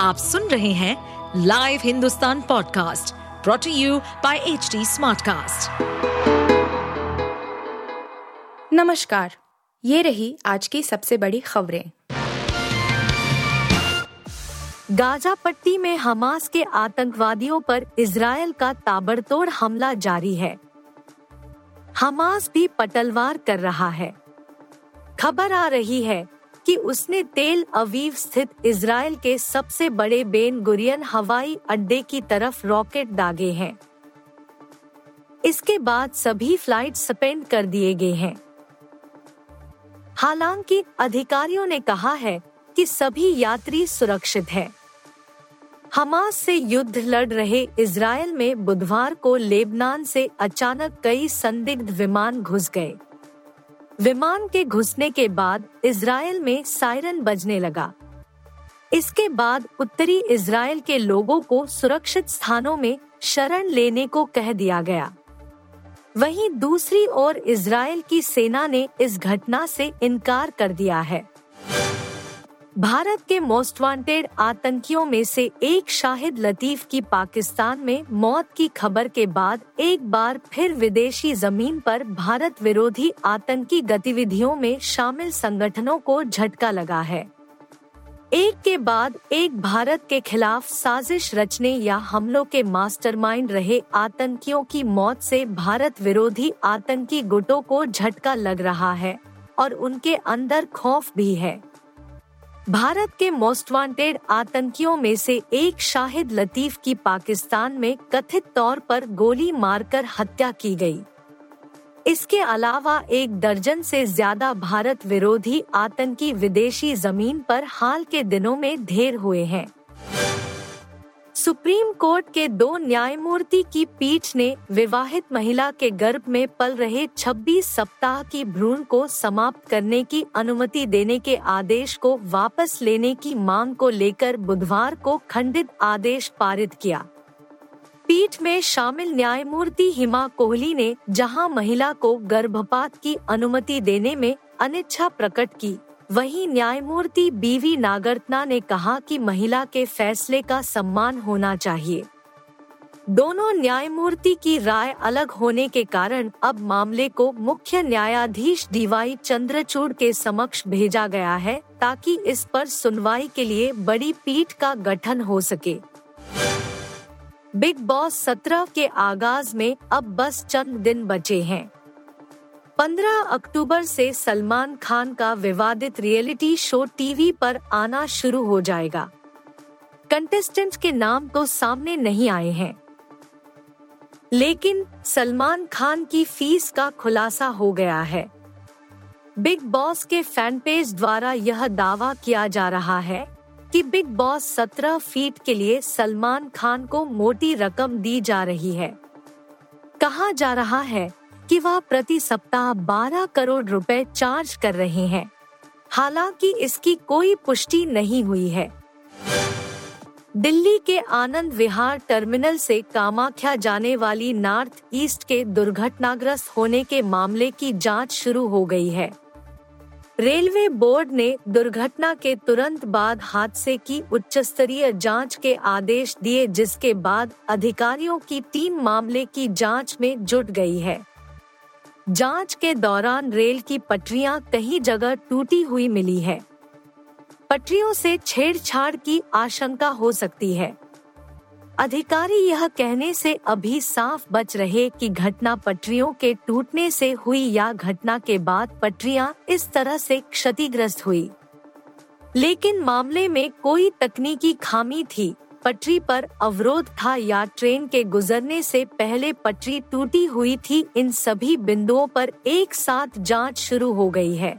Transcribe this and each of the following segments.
आप सुन रहे हैं live Hindustan podcast brought to you by HT Smartcast. नमस्कार, ये रही आज की सबसे बड़ी खबरें। गाजा पट्टी में हमास के आतंकवादियों पर इजरायल का ताबड़तोड़ हमला जारी है। हमास भी पटलवार कर रहा है। खबर आ रही है कि उसने तेल अवीव स्थित इजरायल के सबसे बड़े बेन गुरियन हवाई अड्डे की तरफ रॉकेट दागे हैं। इसके बाद सभी फ्लाइट सस्पेंड कर दिए गए हैं। हालांकि अधिकारियों ने कहा है कि सभी यात्री सुरक्षित हैं। हमास से युद्ध लड़ रहे इजरायल में बुधवार को लेबनान से अचानक कई संदिग्ध विमान घुस गए। विमान के घुसने के बाद इजरायल में सायरन बजने लगा। इसके बाद उत्तरी इजरायल के लोगों को सुरक्षित स्थानों में शरण लेने को कह दिया गया। वहीं दूसरी ओर इजरायल की सेना ने इस घटना से इनकार कर दिया है। भारत के मोस्ट वांटेड आतंकियों में से एक शाहिद लतीफ की पाकिस्तान में मौत की खबर के बाद एक बार फिर विदेशी जमीन पर भारत विरोधी आतंकी गतिविधियों में शामिल संगठनों को झटका लगा है। एक के बाद एक भारत के खिलाफ साजिश रचने या हमलों के मास्टरमाइंड रहे आतंकियों की मौत से भारत विरोधी आतंकी गुटों को झटका लग रहा है और उनके अंदर खौफ भी है। भारत के मोस्ट वांटेड आतंकियों में से एक शाहिद लतीफ की पाकिस्तान में कथित तौर पर गोली मारकर हत्या की गई। इसके अलावा 1 दर्जन से ज्यादा भारत विरोधी आतंकी विदेशी जमीन पर हाल के दिनों में ढेर हुए हैं। सुप्रीम कोर्ट के 2 न्यायमूर्ति की पीठ ने विवाहित महिला के गर्भ में पल रहे 26 सप्ताह की भ्रूण को समाप्त करने की अनुमति देने के आदेश को वापस लेने की मांग को लेकर बुधवार को खंडित आदेश पारित किया। पीठ में शामिल न्यायमूर्ति हिमा कोहली ने जहां महिला को गर्भपात की अनुमति देने में अनिच्छा प्रकट की, वहीं न्यायमूर्ति बीवी नागरतना ने कहा कि महिला के फैसले का सम्मान होना चाहिए। दोनों न्यायमूर्ति की राय अलग होने के कारण अब मामले को मुख्य न्यायाधीश DY चंद्रचूड़ के समक्ष भेजा गया है ताकि इस पर सुनवाई के लिए बड़ी पीठ का गठन हो सके। बिग बॉस 17 के आगाज में अब बस चंद दिन बचे हैं। 15 अक्टूबर से सलमान खान का विवादित रियलिटी शो टीवी पर आना शुरू हो जाएगा। कंटेस्टेंट के नाम तो सामने नहीं आए हैं, लेकिन सलमान खान की फीस का खुलासा हो गया है। बिग बॉस के फैन पेज द्वारा यह दावा किया जा रहा है कि बिग बॉस 17 फीट के लिए सलमान खान को मोटी रकम दी जा रही है। कहा जा रहा है कि वह प्रति सप्ताह 12 करोड़ रुपए चार्ज कर रहे हैं। हालांकि इसकी कोई पुष्टि नहीं हुई है। दिल्ली के आनंद विहार टर्मिनल से कामाख्या जाने वाली नॉर्थ ईस्ट के दुर्घटनाग्रस्त होने के मामले की जांच शुरू हो गई है। रेलवे बोर्ड ने दुर्घटना के तुरंत बाद हादसे की उच्चस्तरीय जांच के आदेश दिए, जिसके बाद अधिकारियों की टीम मामले की जांच में जुट गई है। जांच के दौरान रेल की पटरियां कई जगह टूटी हुई मिली है। पटरियों से छेड़छाड़ की आशंका हो सकती है। अधिकारी यह कहने से अभी साफ बच रहे कि घटना पटरियों के टूटने से हुई या घटना के बाद पटरियां इस तरह से क्षतिग्रस्त हुई, लेकिन मामले में कोई तकनीकी खामी थी, पटरी पर अवरोध था या ट्रेन के गुजरने से पहले पटरी टूटी हुई थी, इन सभी बिंदुओं पर एक साथ जांच शुरू हो गई है।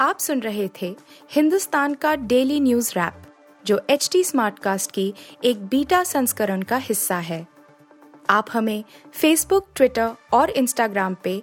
आप सुन रहे थे हिंदुस्तान का डेली न्यूज रैप, जो HT स्मार्टकास्ट की एक बीटा संस्करण का हिस्सा है। आप हमें फेसबुक, ट्विटर और इंस्टाग्राम पे